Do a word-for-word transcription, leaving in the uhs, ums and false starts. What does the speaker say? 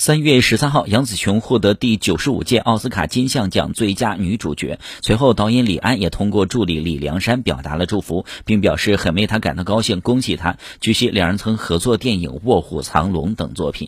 三月十三号，杨紫琼获得第九十五届奥斯卡金像奖最佳女主角。随后导演李安也通过助理李梁山表达了祝福，并表示很为她感到高兴，恭喜她。据悉，两人曾合作电影《卧虎藏龙》等作品。